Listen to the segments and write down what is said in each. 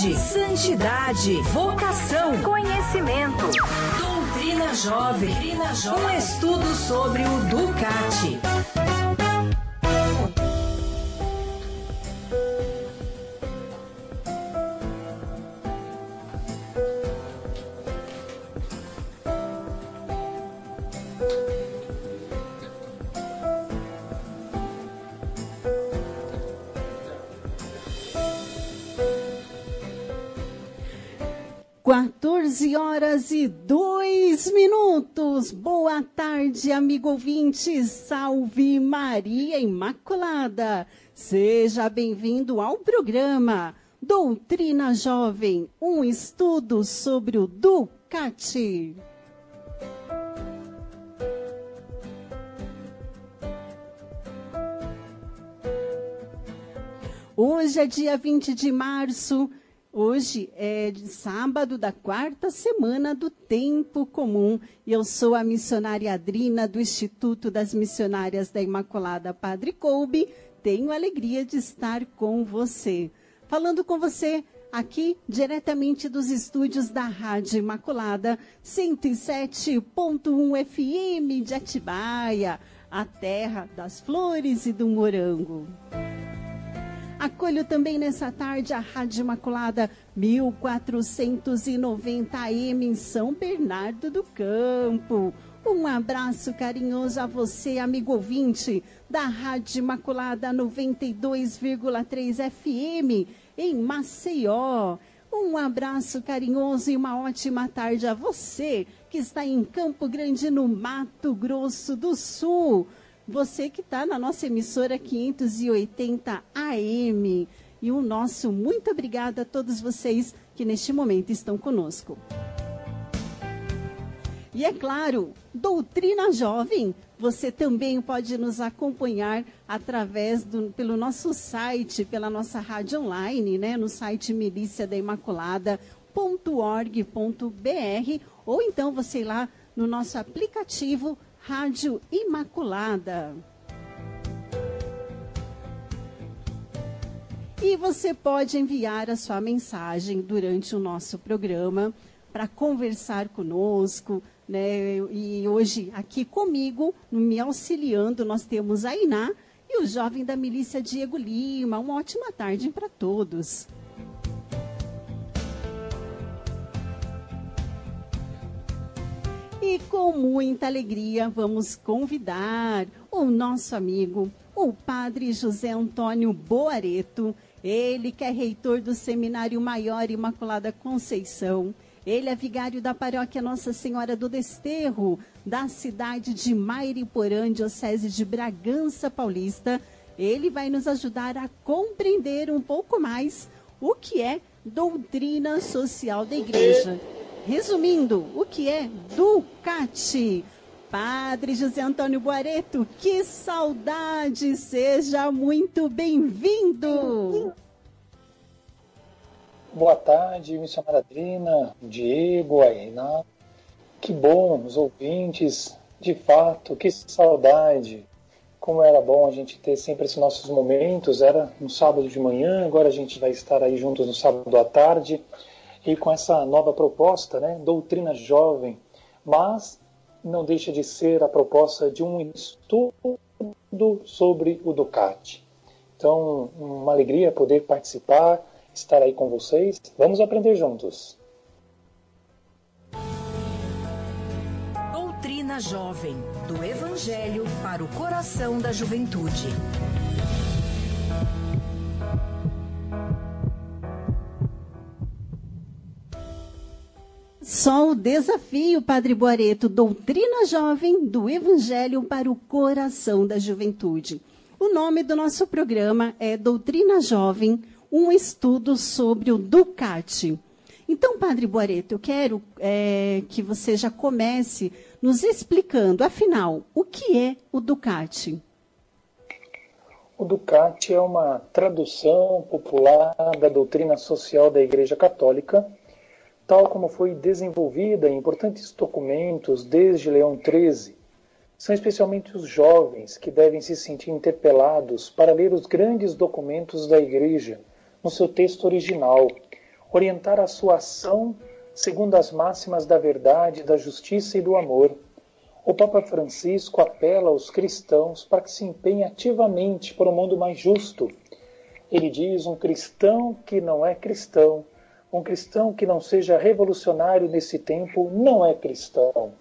Piedade, santidade, vocação, conhecimento. Doutrina Jovem, um estudo sobre o Ducati. Horas e 2 minutos. Boa tarde, amigo ouvinte. Salve Maria Imaculada. Seja bem-vindo ao programa Doutrina Jovem, um estudo sobre o Ducati. Hoje é dia 20 de março. Hoje é sábado da quarta semana do Tempo Comum e eu sou a missionária Adrina do Instituto das Missionárias da Imaculada Padre Kolbe. Tenho a alegria de estar com você, falando com você aqui diretamente dos estúdios da Rádio Imaculada 107.1 FM de Atibaia, a terra das flores e do morango. Acolho também nessa tarde a Rádio Imaculada 1490 AM em São Bernardo do Campo. Um abraço carinhoso a você, amigo ouvinte, da Rádio Imaculada 92,3 FM em Maceió. Um abraço carinhoso e uma ótima tarde a você que está em Campo Grande, no Mato Grosso do Sul. Você que está na nossa emissora 580 AM. E o nosso muito obrigada a todos vocês que neste momento estão conosco. E é claro, Doutrina Jovem, você também pode nos acompanhar através pelo nosso site, pela nossa rádio online, né? No site miliciadaimaculada.org.br, ou então você ir lá no nosso aplicativo Rádio Imaculada. E você pode enviar a sua mensagem durante o nosso programa para conversar conosco, né? E hoje aqui comigo, me auxiliando, nós temos a Iná e o jovem da milícia Diego Lima. Uma ótima tarde para todos. E com muita alegria vamos convidar o nosso amigo, o Padre José Antônio Boareto. Ele que é reitor do Seminário Maior Imaculada Conceição. Ele é vigário da Paróquia Nossa Senhora do Desterro, da cidade de Mairiporã, Diocese de Bragança Paulista. Ele vai nos ajudar a compreender um pouco mais o que é doutrina social da Igreja. Resumindo, o que é Ducati? Padre José Antônio Boareto, que saudade! Seja muito bem-vindo! Boa tarde, missionária Adrina, Diego, Ainá. Que bom, os ouvintes. De fato, que saudade! Como era bom a gente ter sempre esses nossos momentos. Era no sábado de manhã, agora a gente vai estar aí juntos no sábado à tarde. E com essa nova proposta, né, Doutrina Jovem, mas não deixa de ser a proposta de um estudo sobre o Ducati. Então, uma alegria poder participar, estar aí com vocês. Vamos aprender juntos. Doutrina Jovem, do Evangelho para o coração da juventude. Só o desafio, Padre Boareto, Doutrina Jovem do Evangelho para o Coração da Juventude. O nome do nosso programa é Doutrina Jovem, um estudo sobre o Ducati. Então, Padre Boareto, eu quero que você já comece nos explicando, afinal, o que é o Ducati? O Ducati é uma tradução popular da doutrina social da Igreja Católica, tal como foi desenvolvida em importantes documentos desde Leão XIII. São especialmente os jovens que devem se sentir interpelados para ler os grandes documentos da Igreja no seu texto original, orientar a sua ação segundo as máximas da verdade, da justiça e do amor. O Papa Francisco apela aos cristãos para que se empenhem ativamente por um mundo mais justo. Ele diz: um cristão que não é cristão, um cristão que não seja revolucionário nesse tempo não é cristão.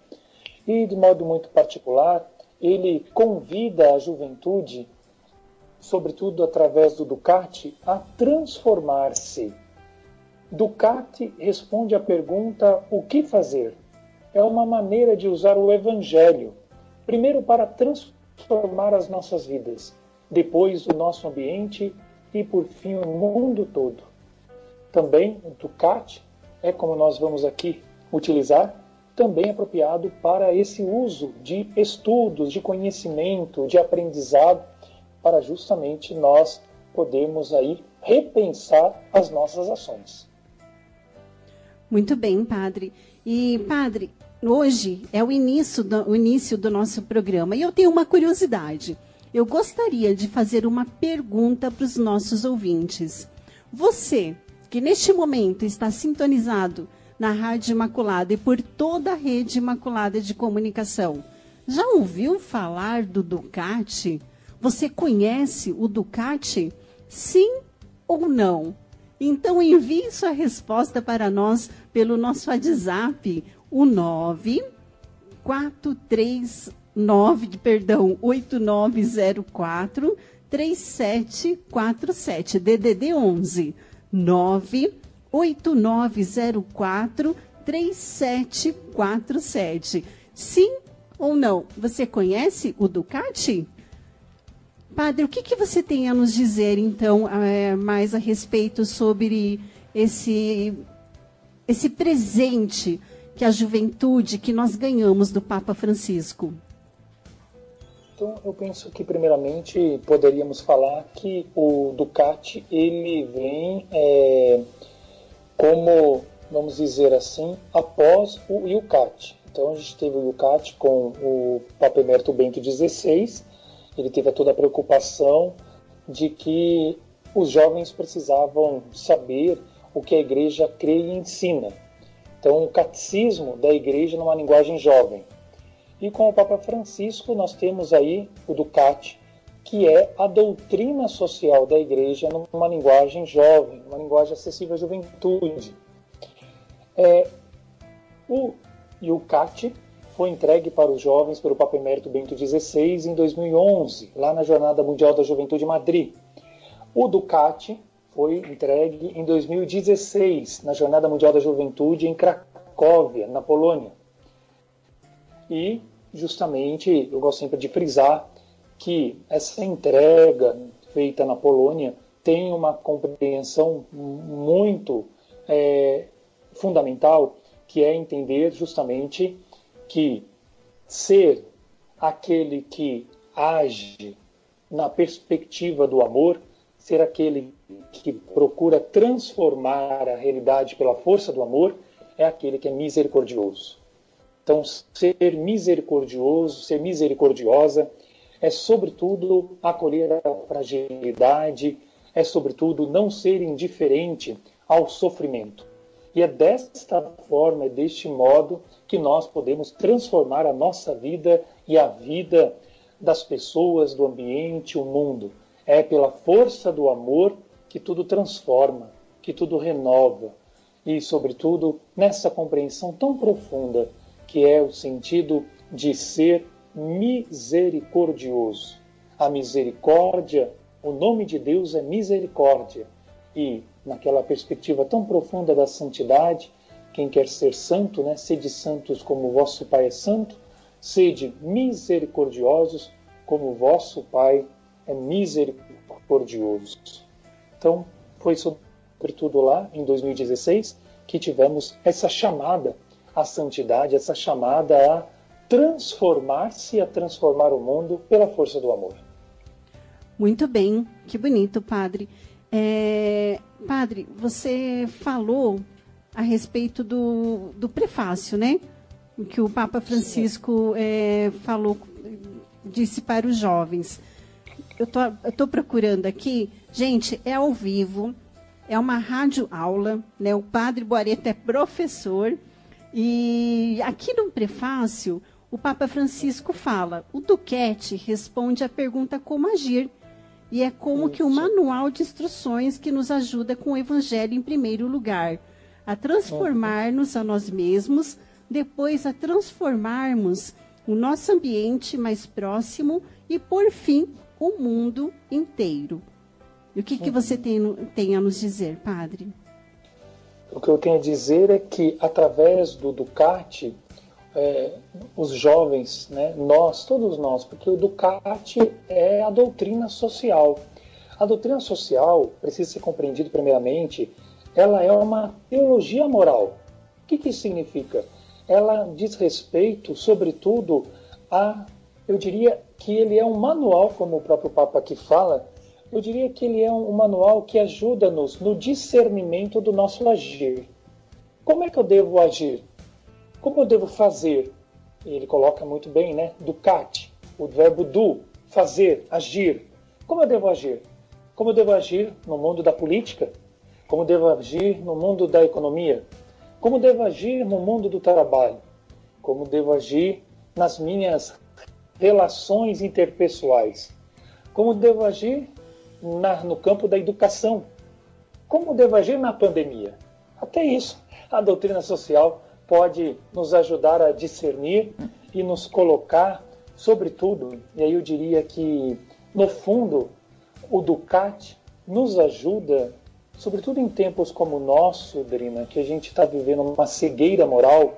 E, de modo muito particular, ele convida a juventude, sobretudo através do Ducati, a transformar-se. Ducati responde à pergunta: o que fazer? É uma maneira de usar o Evangelho, primeiro para transformar as nossas vidas, depois o nosso ambiente e, por fim, o mundo todo. Também o Ducati é, como nós vamos aqui utilizar, também apropriado para esse uso de estudos, de conhecimento, de aprendizado, para justamente nós podermos aí repensar as nossas ações. Muito bem, padre. E, padre, hoje é o início do nosso programa e eu tenho uma curiosidade. Eu gostaria de fazer uma pergunta para os nossos ouvintes. Você, que neste momento está sintonizado na Rádio Imaculada e por toda a Rede Imaculada de Comunicação, já ouviu falar do Ducati? Você conhece o Ducati? Sim ou não? Então envie sua resposta para nós pelo nosso WhatsApp, o 8904 3747, DDD 11 98904 3747. Sim ou não? Você conhece o Ducati? Padre, o que você tem a nos dizer, então, mais a respeito sobre esse presente que a juventude, que nós ganhamos do Papa Francisco? Então, eu penso que, primeiramente, poderíamos falar que o Ducati, ele vem como, vamos dizer assim, após o YouCat. Então, a gente teve o YouCat com o Papa Emérito Bento XVI. Ele teve toda a preocupação de que os jovens precisavam saber o que a igreja crê e ensina. Então, o catecismo da igreja numa linguagem jovem. E com o Papa Francisco nós temos aí o Ducati, que é a doutrina social da igreja numa linguagem jovem, uma linguagem acessível à juventude. O YouCat foi entregue para os jovens pelo Papa Emérito Bento XVI em 2011, lá na Jornada Mundial da Juventude em Madrid. O Ducati foi entregue em 2016, na Jornada Mundial da Juventude em Cracóvia, na Polônia. E, justamente, eu gosto sempre de frisar que essa entrega feita na Polônia tem uma compreensão muito fundamental, que é entender justamente que ser aquele que age na perspectiva do amor, ser aquele que procura transformar a realidade pela força do amor, é aquele que é misericordioso. Então, ser misericordioso, ser misericordiosa, é sobretudo acolher a fragilidade, é sobretudo não ser indiferente ao sofrimento. E é desta forma, é deste modo que nós podemos transformar a nossa vida e a vida das pessoas, do ambiente, o mundo. É pela força do amor que tudo transforma, que tudo renova. E, sobretudo, nessa compreensão tão profunda que é o sentido de ser misericordioso. A misericórdia, o nome de Deus é misericórdia. E naquela perspectiva tão profunda da santidade, quem quer ser santo, sede santos como o vosso Pai é santo, sede misericordiosos como o vosso Pai é misericordioso. Então, foi sobretudo lá, em 2016, que tivemos essa chamada à santidade, essa chamada a transformar-se, a transformar o mundo pela força do amor. Muito bem, que bonito, padre. Padre, você falou a respeito do prefácio, que o Papa Francisco disse para os jovens. Eu estou procurando aqui, gente, é ao vivo, é uma rádio-aula, né? O padre Boareto é professor, e aqui no prefácio, o Papa Francisco fala, o Ducati responde à pergunta como agir, e é como que o manual de instruções que nos ajuda com o Evangelho em primeiro lugar, a transformar-nos a nós mesmos, depois a transformarmos o nosso ambiente mais próximo e, por fim, o mundo inteiro. E o que você tem a nos dizer, padre? O que eu tenho a dizer é que, através do Ducati, os jovens, né, nós, todos nós, porque o Ducati é a doutrina social. A doutrina social, precisa ser compreendido primeiramente, ela é uma teologia moral. O que que significa? Ela diz respeito, sobretudo, a, eu diria que ele é um manual, como o próprio Papa aqui fala, eu diria que ele é um manual que ajuda-nos no discernimento do nosso agir. Como é que eu devo agir? Como eu devo fazer? Ele coloca muito bem, né? Ducati, o verbo do, fazer, agir. Como eu devo agir? Como eu devo agir no mundo da política? Como eu devo agir no mundo da economia? Como eu devo agir no mundo do trabalho? Como eu devo agir nas minhas relações interpessoais? Como eu devo agir no campo da educação? Como devo agir na pandemia? Até isso, a doutrina social pode nos ajudar a discernir e nos colocar, sobretudo, e aí eu diria que, no fundo, o Ducati nos ajuda, sobretudo em tempos como o nosso, Adrina, que a gente está vivendo uma cegueira moral,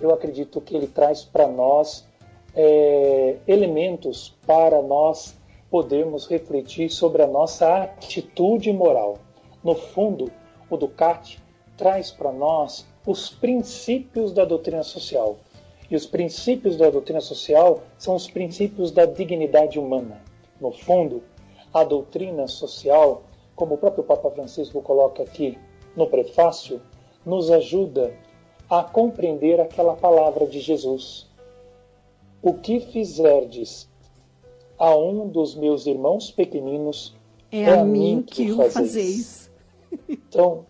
eu acredito que ele traz para nós elementos para nós podemos refletir sobre a nossa atitude moral. No fundo, o Ducati traz para nós os princípios da doutrina social. E os princípios da doutrina social são os princípios da dignidade humana. No fundo, a doutrina social, como o próprio Papa Francisco coloca aqui no prefácio, nos ajuda a compreender aquela palavra de Jesus. O que fizerdes a um dos meus irmãos pequeninos, é a mim que o fazeis. Então,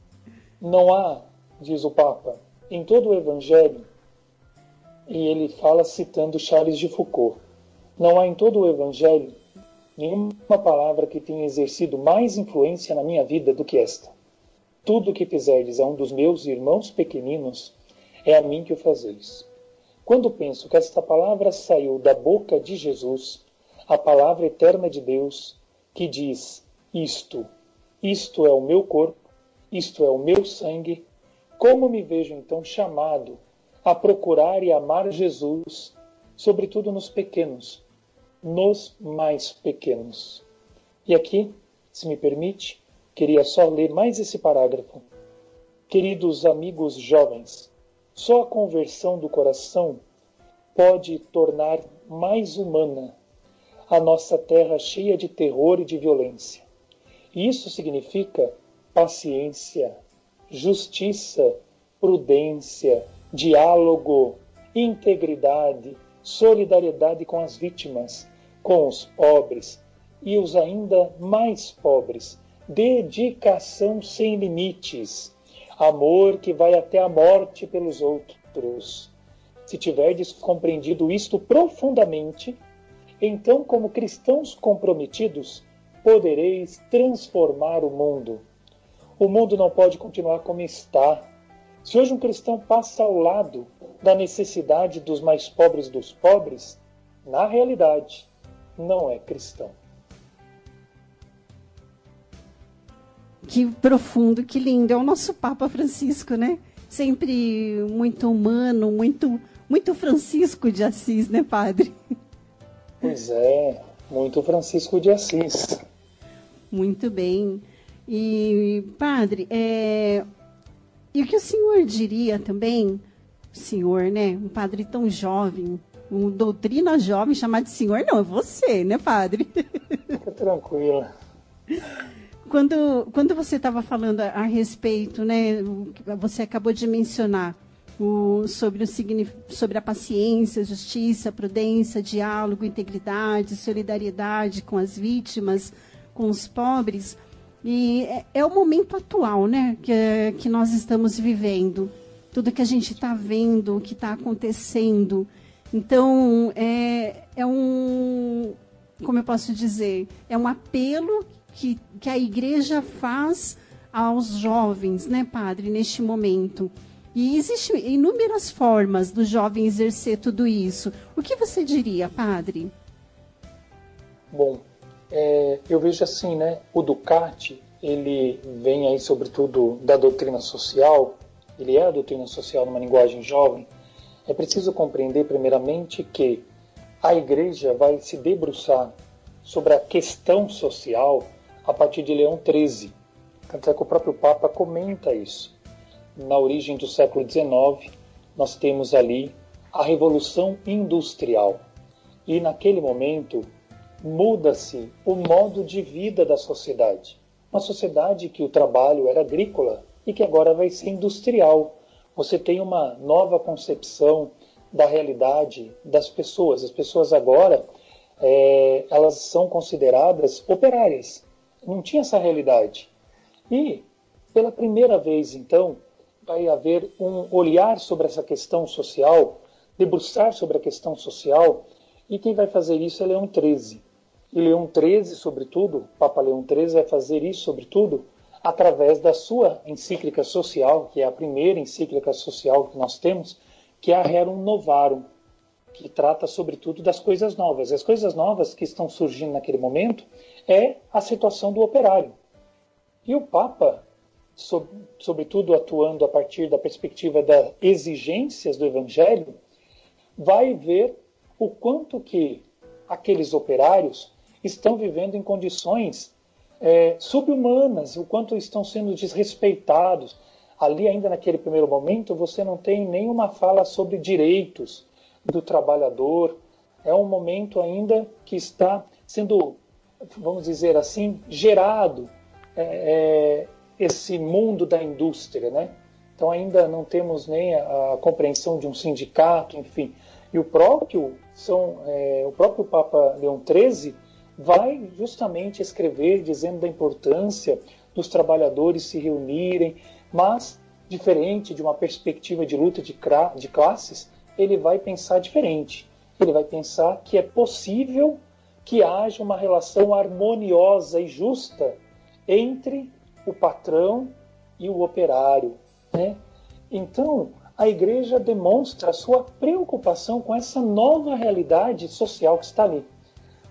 não há, diz o Papa, em todo o Evangelho, e ele fala citando Charles de Foucault, não há em todo o Evangelho nenhuma palavra que tenha exercido mais influência na minha vida do que esta. Tudo o que fizerdes a um dos meus irmãos pequeninos, é a mim que o fazeis. Quando penso que esta palavra saiu da boca de Jesus, a palavra eterna de Deus, que diz, isto é o meu corpo, isto é o meu sangue, como me vejo então chamado a procurar e amar Jesus, sobretudo nos mais pequenos. E aqui, se me permite, queria só ler mais esse parágrafo. Queridos amigos jovens, só a conversão do coração pode tornar mais humana a nossa terra cheia de terror e de violência. E isso significa paciência, justiça, prudência, diálogo, integridade, solidariedade com as vítimas, com os pobres e os ainda mais pobres, dedicação sem limites, amor que vai até a morte pelos outros. Se tiverdes compreendido isto profundamente, então, como cristãos comprometidos, podereis transformar o mundo. O mundo não pode continuar como está. Se hoje um cristão passa ao lado da necessidade dos mais pobres dos pobres, na realidade, não é cristão. Que profundo, que lindo. É o nosso Papa Francisco, né? Sempre muito humano, muito Francisco de Assis, né, padre? Pois é, muito Francisco de Assis. Muito bem. E, padre, e o que o senhor diria também, senhor, né, um padre tão jovem, um doutrina jovem, chamar de senhor não, é você, né, padre? Fica tranquila. Quando você estava falando a respeito, né, você acabou de mencionar, sobre a paciência, justiça, prudência, diálogo, integridade, solidariedade com as vítimas, com os pobres. E é o momento atual, né, que nós estamos vivendo. Tudo que a gente está vendo, o que está acontecendo. Então, como eu posso dizer, é um apelo que a Igreja faz aos jovens, né, padre, neste momento. E existem inúmeras formas do jovem exercer tudo isso. O que você diria, padre? Bom, eu vejo assim, né, o Ducati, ele vem aí sobretudo da doutrina social, ele é a doutrina social numa linguagem jovem. É preciso compreender primeiramente que a Igreja vai se debruçar sobre a questão social a partir de Leão XIII. Tanto é que o próprio Papa comenta isso. Na origem do século XIX, nós temos ali a Revolução Industrial. E naquele momento, muda-se o modo de vida da sociedade. Uma sociedade que o trabalho era agrícola e que agora vai ser industrial. Você tem uma nova concepção da realidade das pessoas. As pessoas agora, elas são consideradas operárias. Não tinha essa realidade. E, pela primeira vez, então, vai haver um olhar sobre essa questão social, debruçar sobre a questão social, e quem vai fazer isso é Leão XIII. E Leão XIII, sobretudo, Papa Leão XIII vai fazer isso, sobretudo, através da sua encíclica social, que é a primeira encíclica social que nós temos, que é a Rerum Novarum, que trata, sobretudo, das coisas novas. E as coisas novas que estão surgindo naquele momento é a situação do operário. E o Papa, sobretudo atuando a partir da perspectiva das exigências do Evangelho, vai ver o quanto que aqueles operários estão vivendo em condições subhumanas, o quanto estão sendo desrespeitados. Ali, ainda naquele primeiro momento, você não tem nenhuma fala sobre direitos do trabalhador. É um momento ainda que está sendo, vamos dizer assim, gerado esse mundo da indústria, né? Então ainda não temos nem a compreensão de um sindicato, enfim. E o próprio Papa Leão XIII vai justamente escrever dizendo da importância dos trabalhadores se reunirem, mas diferente de uma perspectiva de luta de classes, ele vai pensar diferente. Ele vai pensar que é possível que haja uma relação harmoniosa e justa entre o patrão e o operário, né? Então, a Igreja demonstra a sua preocupação com essa nova realidade social que está ali.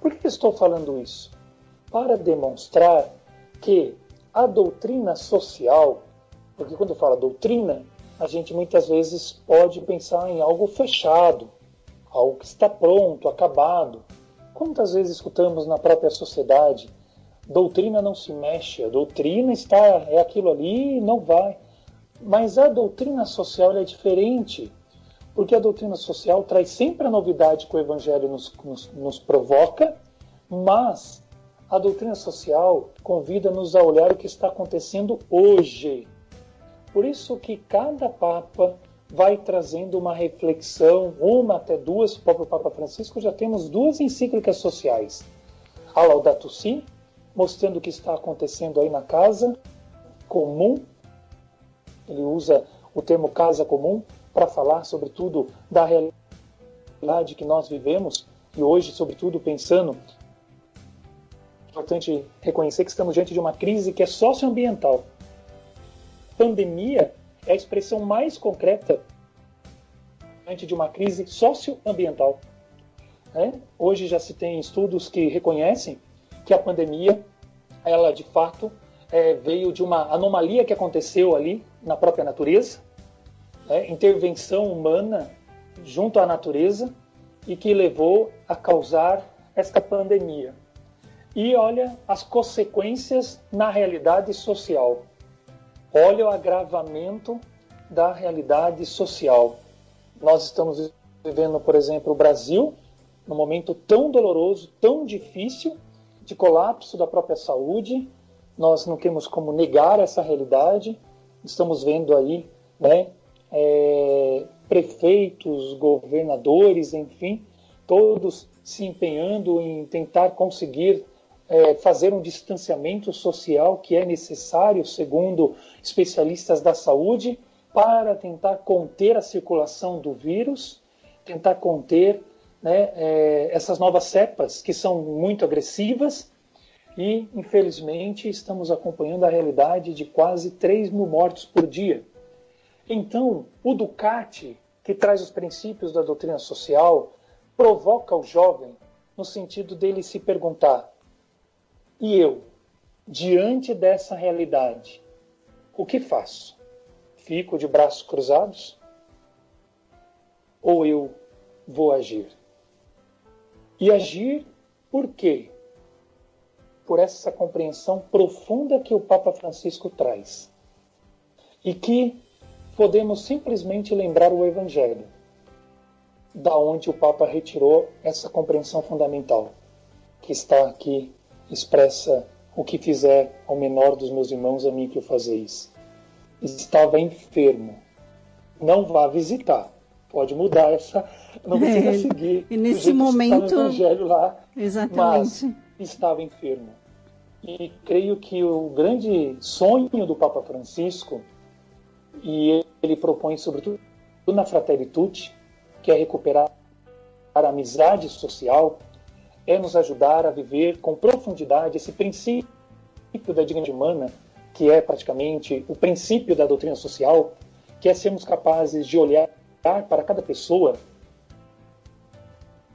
Por que estou falando isso? Para demonstrar que a doutrina social, porque quando fala doutrina, a gente muitas vezes pode pensar em algo fechado, algo que está pronto, acabado. Quantas vezes escutamos na própria sociedade: doutrina não se mexe, a doutrina é aquilo ali e não vai. Mas a doutrina social é diferente, porque a doutrina social traz sempre a novidade que o Evangelho nos provoca, mas a doutrina social convida-nos a olhar o que está acontecendo hoje. Por isso que cada Papa vai trazendo uma reflexão, uma até duas. O próprio Papa Francisco já temos duas encíclicas sociais. A Laudato Si, mostrando o que está acontecendo aí na casa comum. Ele usa o termo casa comum para falar, sobretudo, da realidade que nós vivemos. E hoje, sobretudo, pensando, é importante reconhecer que estamos diante de uma crise que é socioambiental. Pandemia é a expressão mais concreta diante de uma crise socioambiental. Hoje já se tem estudos que reconhecem que a pandemia, ela de fato veio de uma anomalia que aconteceu ali na própria natureza, intervenção humana junto à natureza, e que levou a causar esta pandemia. E olha as consequências na realidade social. Olha o agravamento da realidade social. Nós estamos vivendo, por exemplo, o Brasil, num momento tão doloroso, tão difícil, de colapso da própria saúde. Nós não temos como negar essa realidade. Estamos vendo aí, né, prefeitos, governadores, enfim, todos se empenhando em tentar conseguir fazer um distanciamento social que é necessário, segundo especialistas da saúde, para tentar conter a circulação do vírus, tentar conter essas novas cepas que são muito agressivas. E, infelizmente, estamos acompanhando a realidade de quase 3 mil mortos por dia. Então, o Ducati, que traz os princípios da doutrina social, provoca o jovem no sentido dele se perguntar: e eu, diante dessa realidade, o que faço? Fico de braços cruzados? Ou eu vou agir? E agir por quê? Por essa compreensão profunda que o Papa Francisco traz. E que podemos simplesmente lembrar o Evangelho, da onde o Papa retirou essa compreensão fundamental, que está aqui expressa: o que fizer ao menor dos meus irmãos, a mim que o fazeis. Estava enfermo. Não vá visitar. Pode mudar essa... Não precisa seguir. E nesse momento... Está no Evangelho lá. Exatamente. Mas estava enfermo. E creio que o grande sonho do Papa Francisco, e ele propõe sobretudo na Fratelli Tutti, que é recuperar a amizade social, é nos ajudar a viver com profundidade esse princípio da dignidade humana, que é praticamente o princípio da doutrina social, que é sermos capazes de olhar para cada pessoa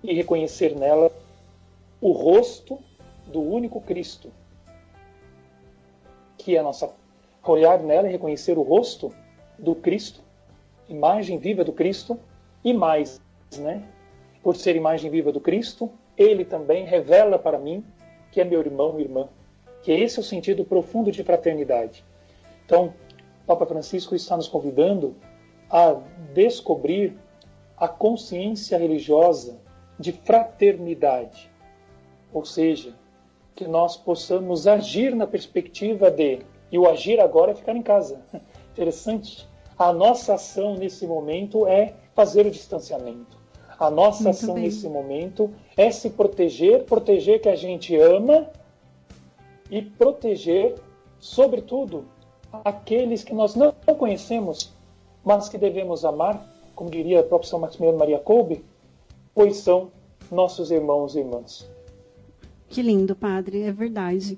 e reconhecer nela o rosto do único Cristo, que é a nossa... olhar nela e reconhecer o rosto do Cristo, imagem viva do Cristo, e mais, por ser imagem viva do Cristo, ele também revela para mim que é meu irmão e irmã, que esse é o sentido profundo de fraternidade. Então, Papa Francisco está nos convidando a descobrir a consciência religiosa de fraternidade, ou seja, que nós possamos agir na perspectiva de... E o agir agora é ficar em casa. Interessante. A nossa ação nesse momento é fazer o distanciamento. A nossa Muito ação bem. Nesse momento é se proteger, proteger que a gente ama e proteger, sobretudo, aqueles que nós não conhecemos, mas que devemos amar, como diria o próprio São Maximiliano Maria Kolbe, pois são nossos irmãos e irmãs. Que lindo, padre, é verdade.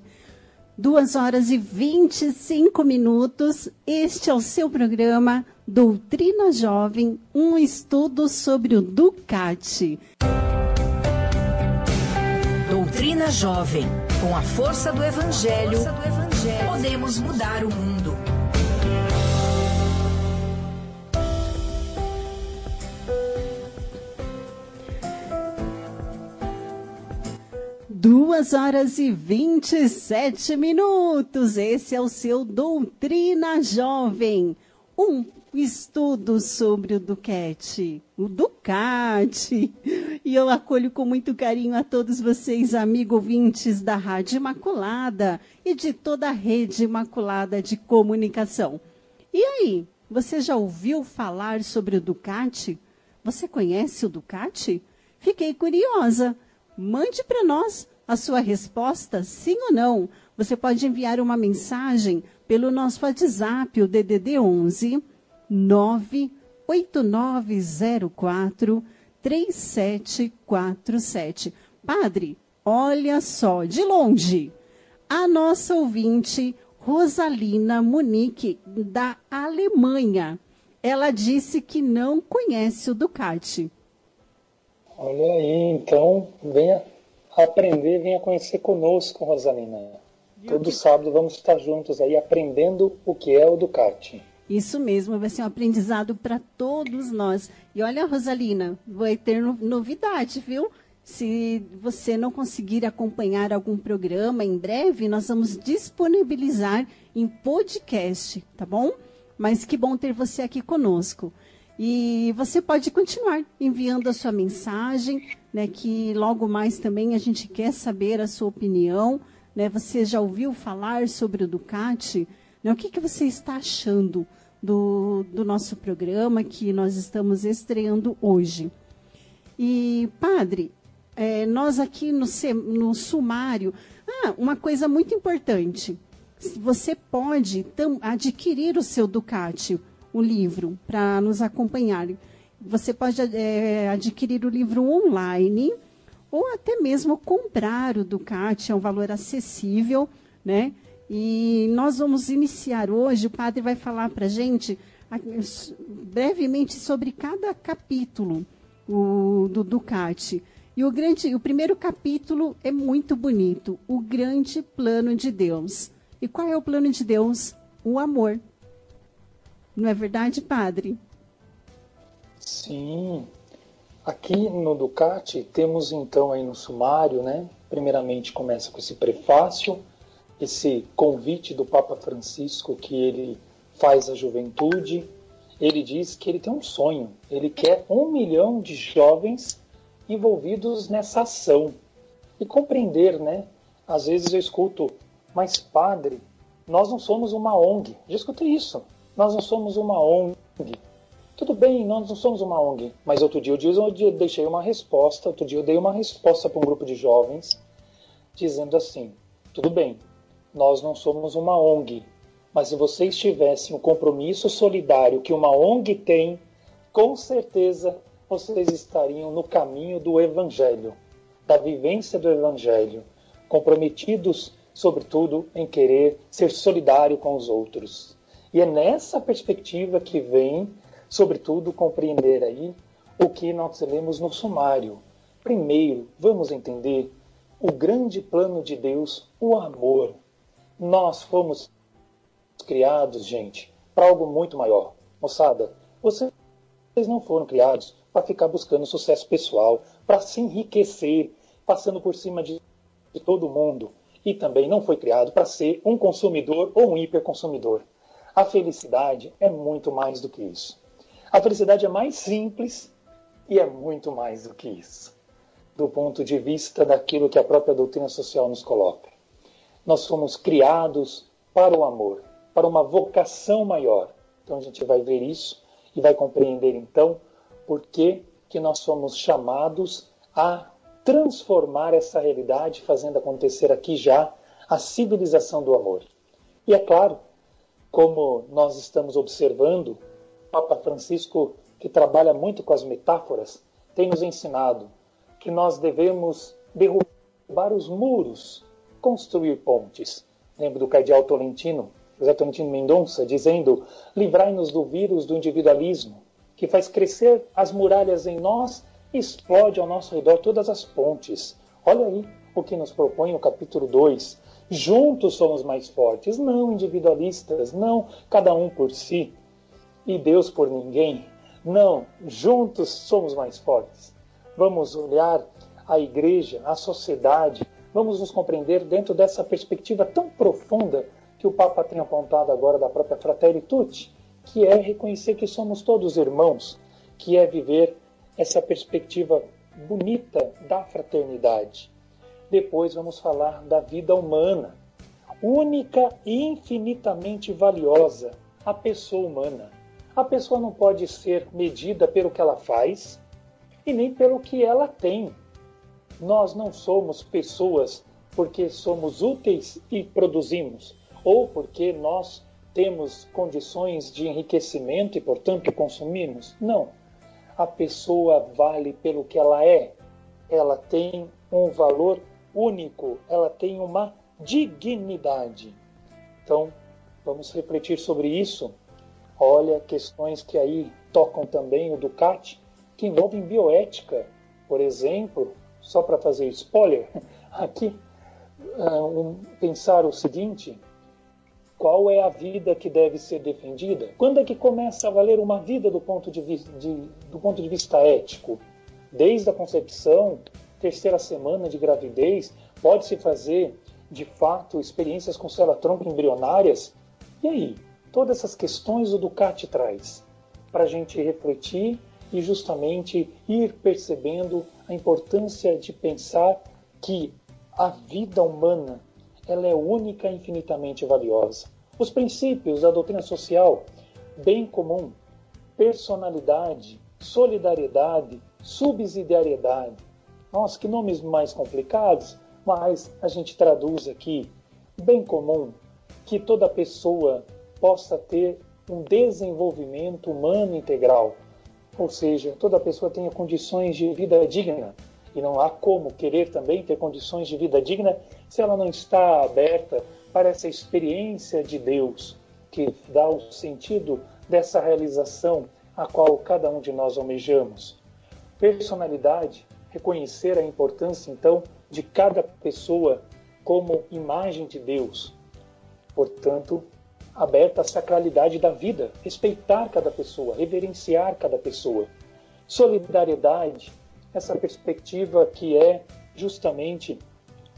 2h25, este é o seu programa Doutrina Jovem, um estudo sobre o Ducati. Doutrina Jovem, com a força do Evangelho, podemos mudar o mundo. Duas horas e 27 minutos, esse é o seu Doutrina Jovem, um estudo sobre o Ducati, e eu acolho com muito carinho a todos vocês, amigos ouvintes da Rádio Imaculada e de toda a Rede Imaculada de Comunicação. E aí, você já ouviu falar sobre o Ducati? Você conhece o Ducati? Fiquei curiosa, mande para nós a sua resposta, sim ou não. Você pode enviar uma mensagem pelo nosso WhatsApp, o DDD 11 98904 3747. Padre, olha só, de longe, a nossa ouvinte Rosalina Munique, da Alemanha. Ela disse que não conhece o Ducati. Olha aí, então, venha aprender, venha conhecer conosco, Rosalina. Todo sábado vamos estar juntos aí aprendendo o que é o Ducati. Isso mesmo, vai ser um aprendizado para todos nós. E olha, Rosalina, vai ter novidade, viu? Se você não conseguir acompanhar algum programa em breve, nós vamos disponibilizar em podcast, tá bom? Mas que bom ter você aqui conosco. E você pode continuar enviando a sua mensagem, que logo mais também a gente quer saber a sua opinião, Você já ouviu falar sobre o Ducati? O que você está achando do nosso programa que nós estamos estreando hoje? E, padre, nós aqui no sumário, Ah, uma coisa muito importante. Você pode adquirir o seu Ducati, o livro, para nos acompanhar. Você pode adquirir o livro online ou até mesmo comprar o Ducati, é um valor acessível, né? E nós vamos iniciar hoje, o padre vai falar para a gente brevemente sobre cada capítulo do Ducati. E o primeiro capítulo é muito bonito, o grande plano de Deus. E qual é o plano de Deus? O amor. Não é verdade, padre? Sim. Aqui no Ducati temos então aí no sumário, né? Primeiramente começa com esse prefácio, esse convite do Papa Francisco que ele faz à juventude. Ele diz que ele tem um sonho, ele quer 1 milhão de jovens envolvidos nessa ação. E compreender, né? Às vezes eu escuto, mas padre, nós não somos uma ONG. Já escutei isso. Nós não somos uma ONG. Tudo bem, nós não somos uma ONG. Mas outro dia eu dei uma resposta para um grupo de jovens, dizendo assim, tudo bem, nós não somos uma ONG, mas se vocês tivessem o compromisso solidário que uma ONG tem, com certeza vocês estariam no caminho do Evangelho, da vivência do Evangelho, comprometidos, sobretudo, em querer ser solidário com os outros. E é nessa perspectiva que vem, sobretudo, compreender aí o que nós lemos no sumário. Primeiro, vamos entender o grande plano de Deus, o amor. Nós fomos criados, gente, para algo muito maior. Moçada, vocês não foram criados para ficar buscando sucesso pessoal, para se enriquecer, passando por cima de todo mundo. E também não foi criado para ser um consumidor ou um hiperconsumidor. A felicidade é muito mais do que isso. A felicidade é mais simples e é muito mais do que isso, do ponto de vista daquilo que a própria doutrina social nos coloca. Nós fomos criados para o amor, para uma vocação maior. Então a gente vai ver isso e vai compreender então por que nós somos chamados a transformar essa realidade, fazendo acontecer aqui já a civilização do amor. E é claro, como nós estamos observando, Papa Francisco, que trabalha muito com as metáforas, tem nos ensinado que nós devemos derrubar os muros, construir pontes. Lembro do cardeal Tolentino, José Tolentino Mendonça, dizendo: livrai-nos do vírus do individualismo, que faz crescer as muralhas em nós e explode ao nosso redor todas as pontes. Olha aí o que nos propõe o capítulo 2. Juntos somos mais fortes, não individualistas, não cada um por si e Deus por ninguém. Não, juntos somos mais fortes. Vamos olhar a igreja, a sociedade, vamos nos compreender dentro dessa perspectiva tão profunda que o Papa tem apontado agora da própria Fratelli Tutti, que é reconhecer que somos todos irmãos, que é viver essa perspectiva bonita da fraternidade. Depois vamos falar da vida humana, única e infinitamente valiosa, a pessoa humana. A pessoa não pode ser medida pelo que ela faz e nem pelo que ela tem. Nós não somos pessoas porque somos úteis e produzimos, ou porque nós temos condições de enriquecimento e, portanto, consumimos. Não. A pessoa vale pelo que ela é. Ela tem um valor único, ela tem uma dignidade. Então, vamos refletir sobre isso. Olha, questões que aí tocam também o Ducati, que envolvem bioética. Por exemplo, só para fazer spoiler, aqui, pensar o seguinte: qual é a vida que deve ser defendida? Quando é que começa a valer uma vida do ponto de vista ético? Desde a concepção, terceira semana de gravidez, pode-se fazer, de fato, experiências com célula-tronco embrionárias. E aí? Todas essas questões o Ducati traz para a gente refletir e justamente ir percebendo a importância de pensar que a vida humana ela é única e infinitamente valiosa. Os princípios da doutrina social, bem comum, personalidade, solidariedade, subsidiariedade. Nossa, que nomes mais complicados, mas a gente traduz aqui, bem comum, que toda pessoa possa ter um desenvolvimento humano integral, ou seja, toda pessoa tenha condições de vida digna, e não há como querer também ter condições de vida digna se ela não está aberta para essa experiência de Deus, que dá o sentido dessa realização a qual cada um de nós almejamos. Personalidade, reconhecer a importância, então, de cada pessoa como imagem de Deus. Portanto, aberta à sacralidade da vida, respeitar cada pessoa, reverenciar cada pessoa. Solidariedade, essa perspectiva que é justamente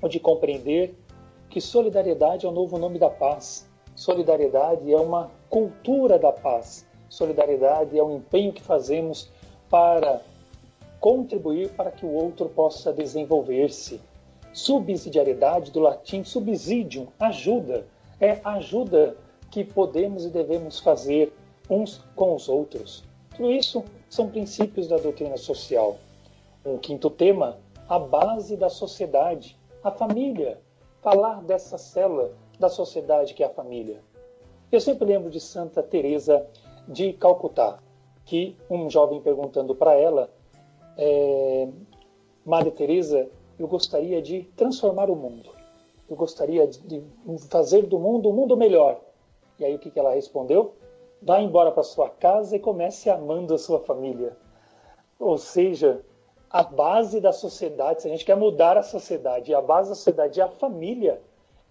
o de compreender que solidariedade é o novo nome da paz. Solidariedade é uma cultura da paz. Solidariedade é um empenho que fazemos para contribuir para que o outro possa desenvolver-se. Subsidiariedade, do latim subsidium, ajuda. É ajuda que podemos e devemos fazer uns com os outros. Tudo isso são princípios da doutrina social. Um quinto tema, a base da sociedade, a família. Falar dessa célula da sociedade que é a família. Eu sempre lembro de Santa Teresa de Calcutá, que um jovem perguntando para ela, Madre Teresa, eu gostaria de transformar o mundo. Eu gostaria de fazer do mundo um mundo melhor. E aí o que ela respondeu? Vá embora para sua casa e comece amando a sua família. Ou seja, a base da sociedade, se a gente quer mudar a sociedade, a base da sociedade é a família.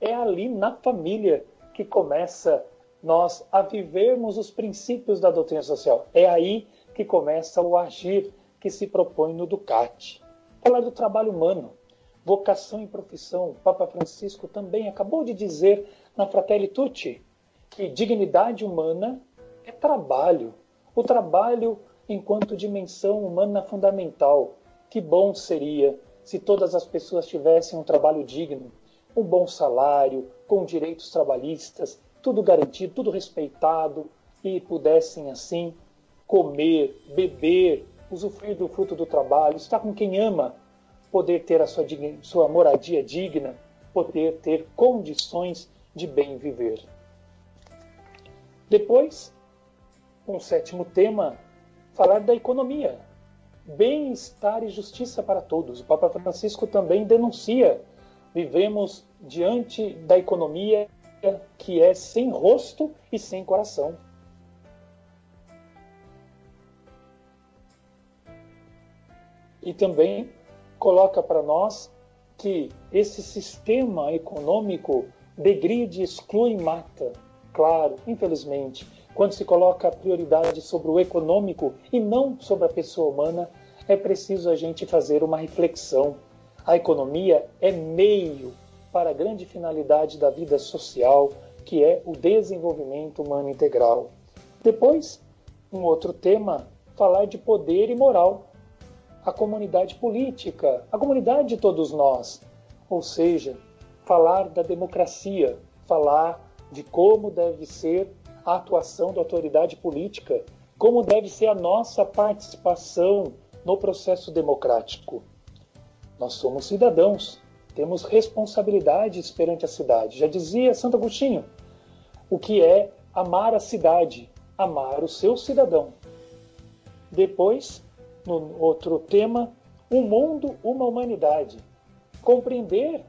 É ali na família que começa nós a vivermos os princípios da doutrina social. É aí que começa o agir que se propõe no Ducati. Falar do trabalho humano, vocação e profissão. O Papa Francisco também acabou de dizer na Fratelli Tutti que dignidade humana é trabalho. O trabalho enquanto dimensão humana fundamental. Que bom seria se todas as pessoas tivessem um trabalho digno, um bom salário, com direitos trabalhistas, tudo garantido, tudo respeitado, e pudessem assim comer, beber, usufruir do fruto do trabalho, estar com quem ama, poder ter a sua moradia digna, poder ter condições de bem viver. Depois, um sétimo tema, falar da economia. Bem-estar e justiça para todos. O Papa Francisco também denuncia. Vivemos diante da economia que é sem rosto e sem coração. E também coloca para nós que esse sistema econômico degride, exclui e mata. Claro, infelizmente, quando se coloca a prioridade sobre o econômico e não sobre a pessoa humana, é preciso a gente fazer uma reflexão. A economia é meio para a grande finalidade da vida social, que é o desenvolvimento humano integral. Depois, um outro tema, falar de poder e moral. A comunidade política, a comunidade de todos nós, ou seja, falar da democracia, falar de como deve ser a atuação da autoridade política, como deve ser a nossa participação no processo democrático. Nós somos cidadãos, temos responsabilidades perante a cidade. Já dizia Santo Agostinho, o que é amar a cidade? Amar o seu cidadão. Depois, no outro tema, um mundo, uma humanidade. Compreender,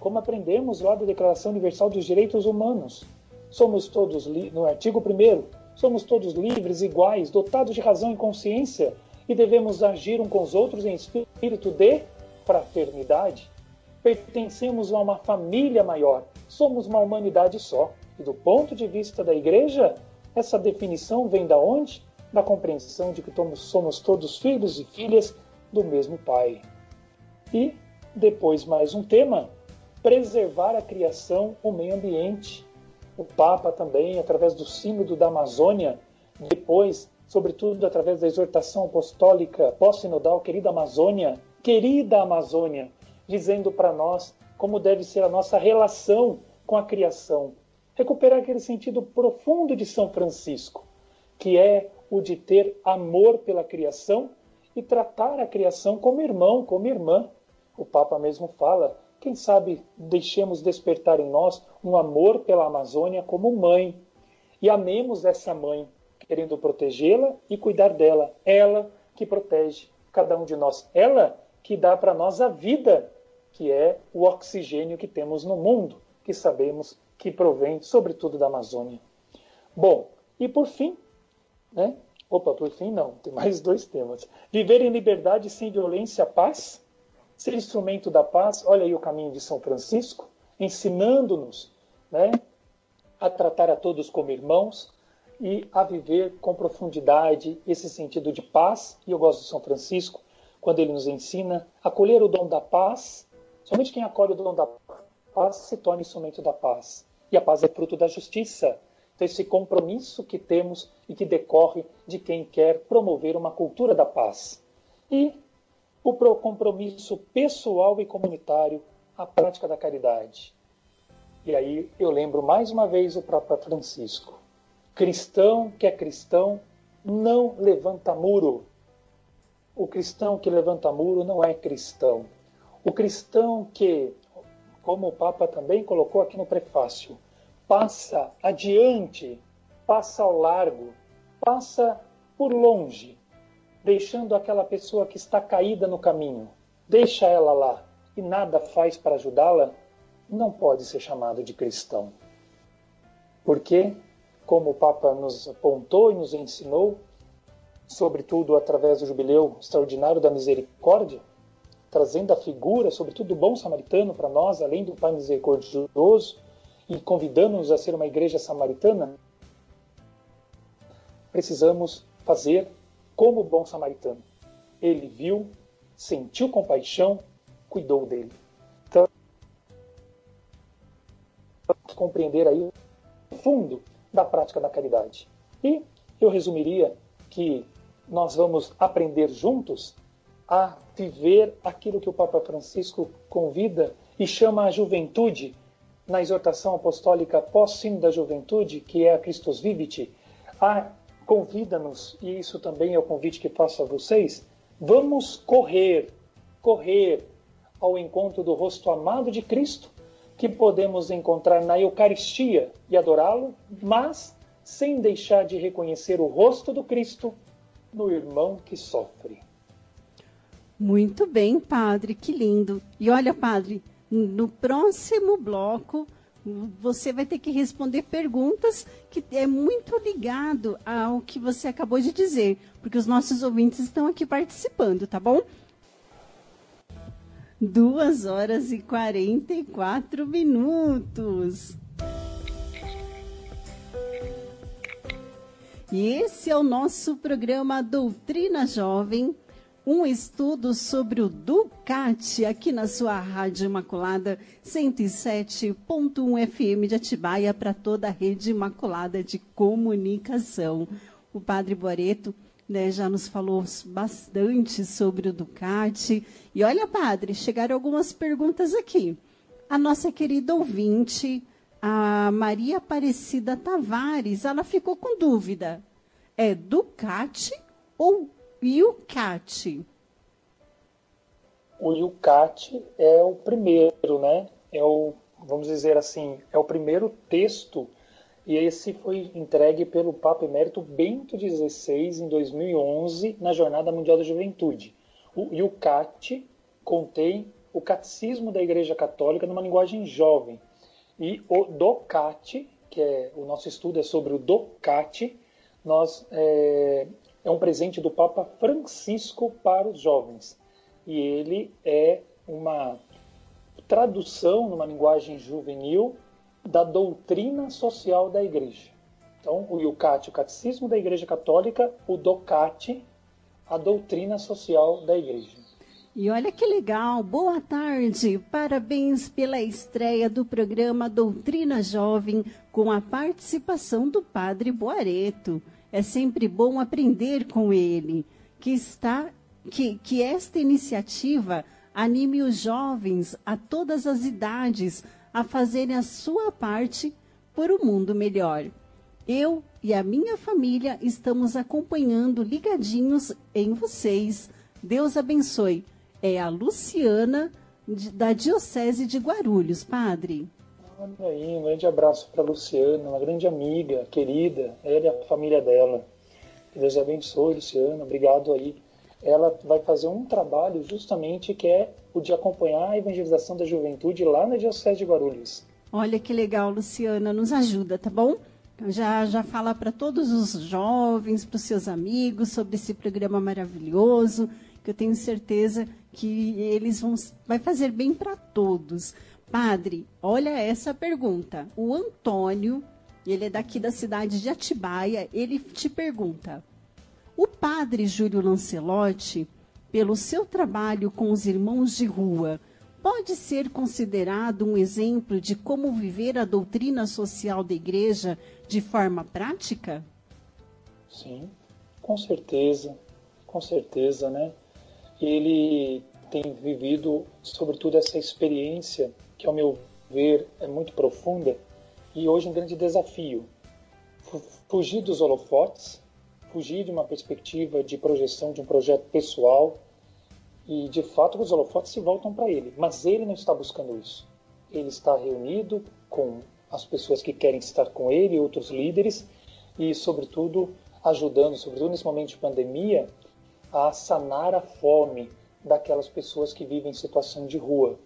como aprendemos lá da Declaração Universal dos Direitos Humanos. Somos todos, no artigo 1º, somos todos livres, iguais, dotados de razão e consciência e devemos agir um com os outros em espírito de fraternidade. Pertencemos a uma família maior, somos uma humanidade só. E do ponto de vista da Igreja, essa definição vem da onde? Da compreensão de que somos todos filhos e filhas do mesmo Pai. E, depois mais um tema, preservar a criação, o meio ambiente. O Papa também, através do Sínodo da Amazônia, depois, sobretudo através da exortação apostólica pós-sinodal, querida Amazônia, dizendo para nós como deve ser a nossa relação com a criação. Recuperar aquele sentido profundo de São Francisco, que é o de ter amor pela criação e tratar a criação como irmão, como irmã. O Papa mesmo fala Quem sabe deixemos despertar em nós um amor pela Amazônia como mãe e amemos essa mãe, querendo protegê-la e cuidar dela. Ela que protege cada um de nós. Ela que dá para nós a vida, que é o oxigênio que temos no mundo, que sabemos que provém sobretudo da Amazônia. Bom, e por fim, né? Opa, por fim não, tem mais dois temas. Viver em liberdade, sem violência, paz. Ser instrumento da paz. Olha aí o caminho de São Francisco, ensinando-nos, né, a tratar a todos como irmãos e a viver com profundidade esse sentido de paz. E eu gosto de São Francisco, quando ele nos ensina a acolher o dom da paz. Somente quem acolhe o dom da paz se torna instrumento da paz. E a paz é fruto da justiça. Então, esse compromisso que temos e que decorre de quem quer promover uma cultura da paz. E o compromisso pessoal e comunitário, a prática da caridade. E aí eu lembro mais uma vez o Papa Francisco. Cristão que é cristão não levanta muro. O cristão que levanta muro não é cristão. O cristão que, como o Papa também colocou aqui no prefácio, passa adiante, passa ao largo, passa por longe, deixando aquela pessoa que está caída no caminho, deixa ela lá e nada faz para ajudá-la, não pode ser chamado de cristão. Porque, como o Papa nos apontou e nos ensinou, sobretudo através do Jubileu Extraordinário da Misericórdia, trazendo a figura, sobretudo do bom samaritano para nós, além do Pai Misericordioso, e convidando-nos a ser uma igreja samaritana, precisamos fazer como o bom samaritano. Ele viu, sentiu compaixão, cuidou dele. Então, vamos compreender aí o fundo da prática da caridade. E eu resumiria que nós vamos aprender juntos a viver aquilo que o Papa Francisco convida e chama a juventude na exortação apostólica pós-sino da juventude, que é a Christus Vivit, convida-nos, e isso também é o convite que faço a vocês, vamos correr ao encontro do rosto amado de Cristo, que podemos encontrar na Eucaristia e adorá-lo, mas sem deixar de reconhecer o rosto do Cristo no irmão que sofre. Muito bem, padre, que lindo. E olha, padre, no próximo bloco, você vai ter que responder perguntas que é muito ligado ao que você acabou de dizer, porque os nossos ouvintes estão aqui participando, tá bom? 2h44. E esse é o nosso programa Doutrina Jovem, um estudo sobre o Ducati, aqui na sua Rádio Imaculada, 107.1 FM de Atibaia, para toda a Rede Imaculada de Comunicação. O padre Boareto, né, já nos falou bastante sobre o Ducati. E olha, padre, chegaram algumas perguntas aqui. A nossa querida ouvinte, a Maria Aparecida Tavares, ela ficou com dúvida. É Ducati ou YouCat? O YouCat é o primeiro, né? É o, vamos dizer assim, é o primeiro texto, e esse foi entregue pelo Papa Emérito Bento XVI em 2011 na Jornada Mundial da Juventude. O YouCat contém o catecismo da Igreja Católica numa linguagem jovem. E o Ducati, que é o nosso estudo é sobre o Ducati, é um presente do Papa Francisco para os jovens. E ele é uma tradução, numa linguagem juvenil, da doutrina social da Igreja. Então, o YouCat, o Catecismo da Igreja Católica, o Ducati, a doutrina social da Igreja. E olha que legal! Boa tarde! Parabéns pela estreia do programa Doutrina Jovem, com a participação do Padre Boareto. É sempre bom aprender com ele, que esta iniciativa anime os jovens a todas as idades a fazerem a sua parte por um mundo melhor. Eu e a minha família estamos acompanhando ligadinhos em vocês. Deus abençoe. É a Luciana da Diocese de Guarulhos, padre. Olha aí, um grande abraço para a Luciana, uma grande amiga, querida, ela e a família dela. Que Deus abençoe, Luciana, obrigado aí. Ela vai fazer um trabalho justamente que é o de acompanhar a evangelização da juventude lá na Diocese de Guarulhos. Olha que legal, Luciana, nos ajuda, tá bom? Já fala para todos os jovens, para os seus amigos, sobre esse programa maravilhoso, que eu tenho certeza que eles vai fazer bem para todos. Padre, olha essa pergunta. O Antônio, ele é daqui da cidade de Atibaia, ele te pergunta: o padre Júlio Lancelotti, pelo seu trabalho com os irmãos de rua, pode ser considerado um exemplo de como viver a doutrina social da Igreja de forma prática? Sim, com certeza, né? Ele tem vivido, sobretudo, essa experiência que, ao meu ver, é muito profunda e hoje um grande desafio. Fugir dos holofotes, fugir de uma perspectiva de projeção de um projeto pessoal. E, de fato, os holofotes se voltam para ele. Mas ele não está buscando isso. Ele está reunido com as pessoas que querem estar com ele e outros líderes e, sobretudo, ajudando, sobretudo nesse momento de pandemia, a sanar a fome daquelas pessoas que vivem em situação de rua.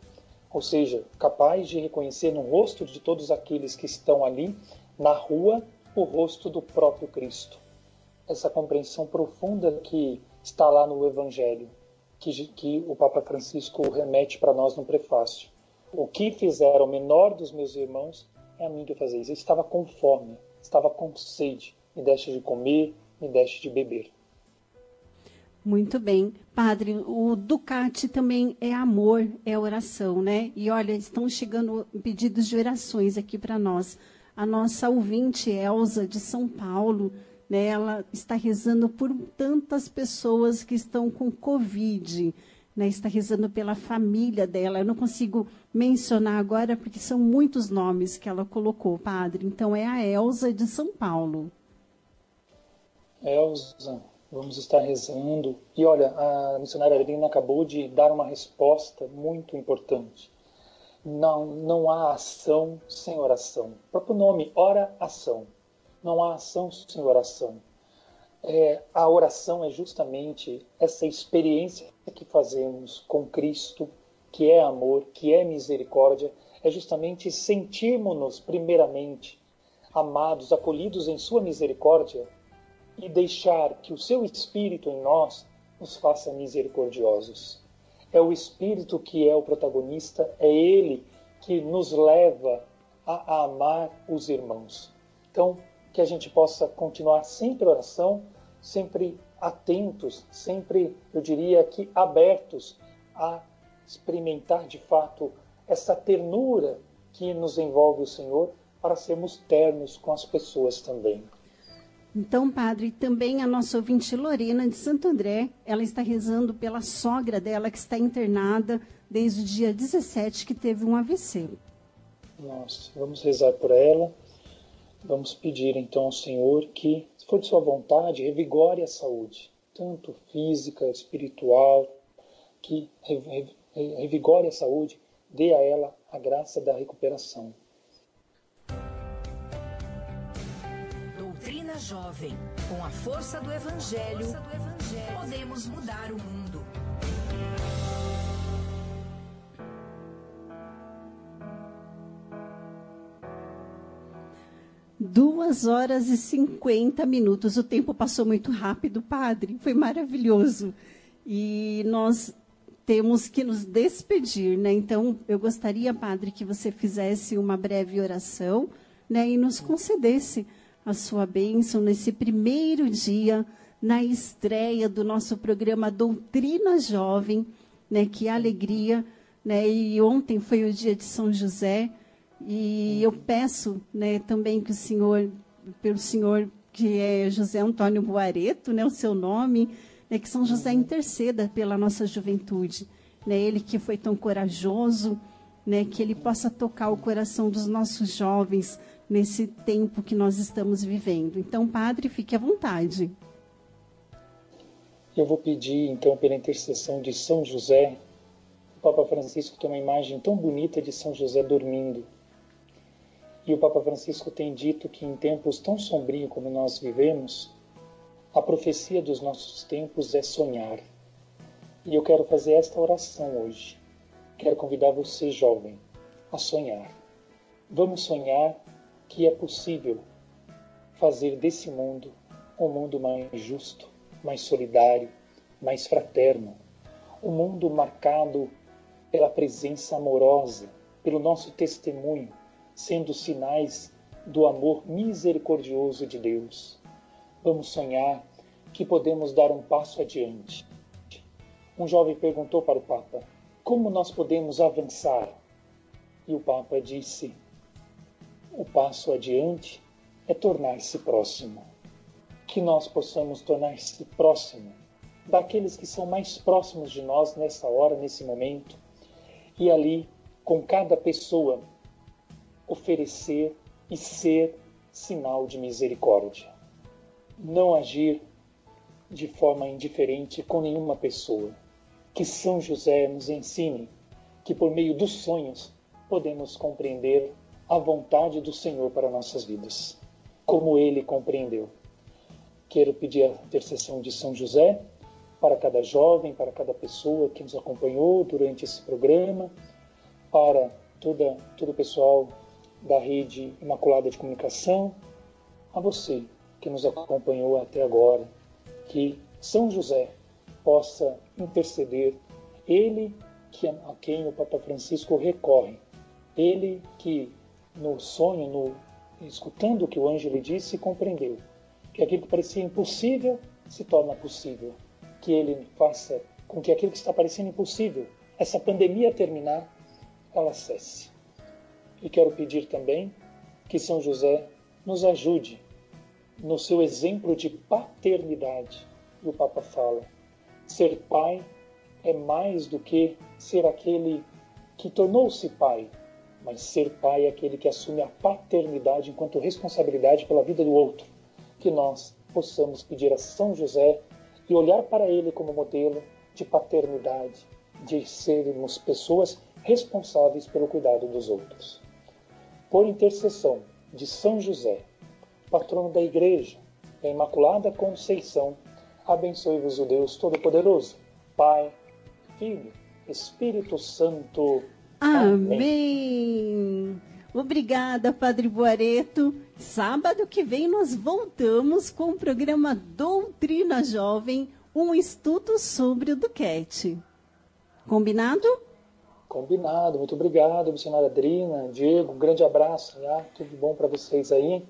Ou seja, capaz de reconhecer no rosto de todos aqueles que estão ali, na rua, o rosto do próprio Cristo. Essa compreensão profunda que está lá no Evangelho, que o Papa Francisco remete para nós no prefácio. O que fizeram o menor dos meus irmãos é a mim que eu fazia isso. Eu estava com fome, estava com sede, me deixe de comer, me deixe de beber. Muito bem. Padre, o Ducati também é amor, é oração, né? E olha, estão chegando pedidos de orações aqui para nós. A nossa ouvinte, Elza, de São Paulo, ela está rezando por tantas pessoas que estão com Covid, né? Está rezando pela família dela. Eu não consigo mencionar agora, porque são muitos nomes que ela colocou, padre. Então, é a Elza de São Paulo. Elza, vamos estar rezando. E, olha, a missionária Adrina acabou de dar uma resposta muito importante. Não há ação sem oração. O próprio nome, ora-ação. Não há ação sem oração. A oração é justamente essa experiência que fazemos com Cristo, que é amor, que é misericórdia. É justamente sentirmos-nos primeiramente amados, acolhidos em sua misericórdia e deixar que o seu Espírito em nós nos faça misericordiosos. É o Espírito que é o protagonista, é Ele que nos leva a amar os irmãos. Então, que a gente possa continuar sempre oração, sempre atentos, sempre, eu diria que abertos a experimentar de fato essa ternura que nos envolve o Senhor, para sermos ternos com as pessoas também. Então, padre, também a nossa ouvinte Lorena de Santo André, ela está rezando pela sogra dela que está internada desde o dia 17 que teve um AVC. Nós vamos rezar por ela. Vamos pedir então ao Senhor que, se for de sua vontade, revigore a saúde, tanto física, espiritual, que revigore a saúde, dê a ela a graça da recuperação. Doutrina Jovem, com a força do Evangelho, podemos mudar o mundo. Duas horas e 50 minutos. O tempo passou muito rápido, padre. Foi maravilhoso. E nós temos que nos despedir, né? Então, eu gostaria, padre, que você fizesse uma breve oração, né? E nos concedesse a sua bênção nesse primeiro dia, na estreia do nosso programa Doutrina Jovem, né? Que alegria, né? E ontem foi o dia de São José. E eu peço, né, também que o senhor, pelo senhor que é José Antônio Boareto, né, o seu nome, né, que São José interceda pela nossa juventude. Né, ele que foi tão corajoso, né, que ele possa tocar o coração dos nossos jovens nesse tempo que nós estamos vivendo. Então, padre, fique à vontade. Eu vou pedir, então, pela intercessão de São José, Papa Francisco tem uma imagem tão bonita de São José dormindo. E o Papa Francisco tem dito que em tempos tão sombrios como nós vivemos, a profecia dos nossos tempos é sonhar. E eu quero fazer esta oração hoje. Quero convidar você, jovem, a sonhar. Vamos sonhar que é possível fazer desse mundo um mundo mais justo, mais solidário, mais fraterno. Um mundo marcado pela presença amorosa, pelo nosso testemunho, sendo sinais do amor misericordioso de Deus. Vamos sonhar que podemos dar um passo adiante. Um jovem perguntou para o Papa, como nós podemos avançar? E o Papa disse, o passo adiante é tornar-se próximo. Que nós possamos tornar-se próximo daqueles que são mais próximos de nós nessa hora, nesse momento, e ali, com cada pessoa, oferecer e ser sinal de misericórdia. Não agir de forma indiferente com nenhuma pessoa. Que São José nos ensine que por meio dos sonhos podemos compreender a vontade do Senhor para nossas vidas, como Ele compreendeu. Quero pedir a intercessão de São José para cada jovem, para cada pessoa que nos acompanhou durante esse programa, para todo o pessoal da Rede Imaculada de Comunicação, a você que nos acompanhou até agora, que São José possa interceder, ele a quem o Papa Francisco recorre, ele que no sonho, escutando o que o anjo lhe disse, compreendeu que aquilo que parecia impossível se torna possível, que ele faça com que aquilo que está parecendo impossível, essa pandemia terminar, ela cesse. E quero pedir também que São José nos ajude no seu exemplo de paternidade. E o Papa fala, ser pai é mais do que ser aquele que tornou-se pai, mas ser pai é aquele que assume a paternidade enquanto responsabilidade pela vida do outro. Que nós possamos pedir a São José e olhar para ele como modelo de paternidade, de sermos pessoas responsáveis pelo cuidado dos outros. Por intercessão de São José, patrono da Igreja, da Imaculada Conceição, abençoe-vos o Deus Todo-Poderoso, Pai, Filho, Espírito Santo. Amém. Obrigada, Padre Boaretto. Sábado que vem nós voltamos com o programa Doutrina Jovem, um estudo sobre o Ducati. Combinado? Combinado. Muito obrigado, missionária Adrina, Diego, um grande abraço. Né? Tudo bom para vocês aí.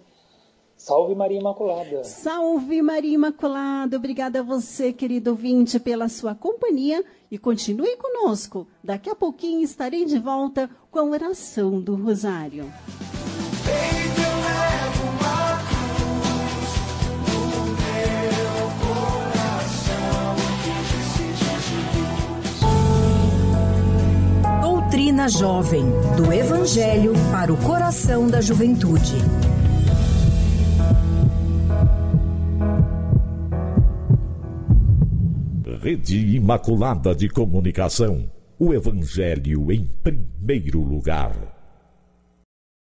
Salve Maria Imaculada. Salve Maria Imaculada. Obrigada a você, querido ouvinte, pela sua companhia e continue conosco. Daqui a pouquinho estarei de volta com a oração do Rosário. Doutrina Jovem, do Evangelho para o coração da juventude. Rede Imaculada de Comunicação, o Evangelho em primeiro lugar.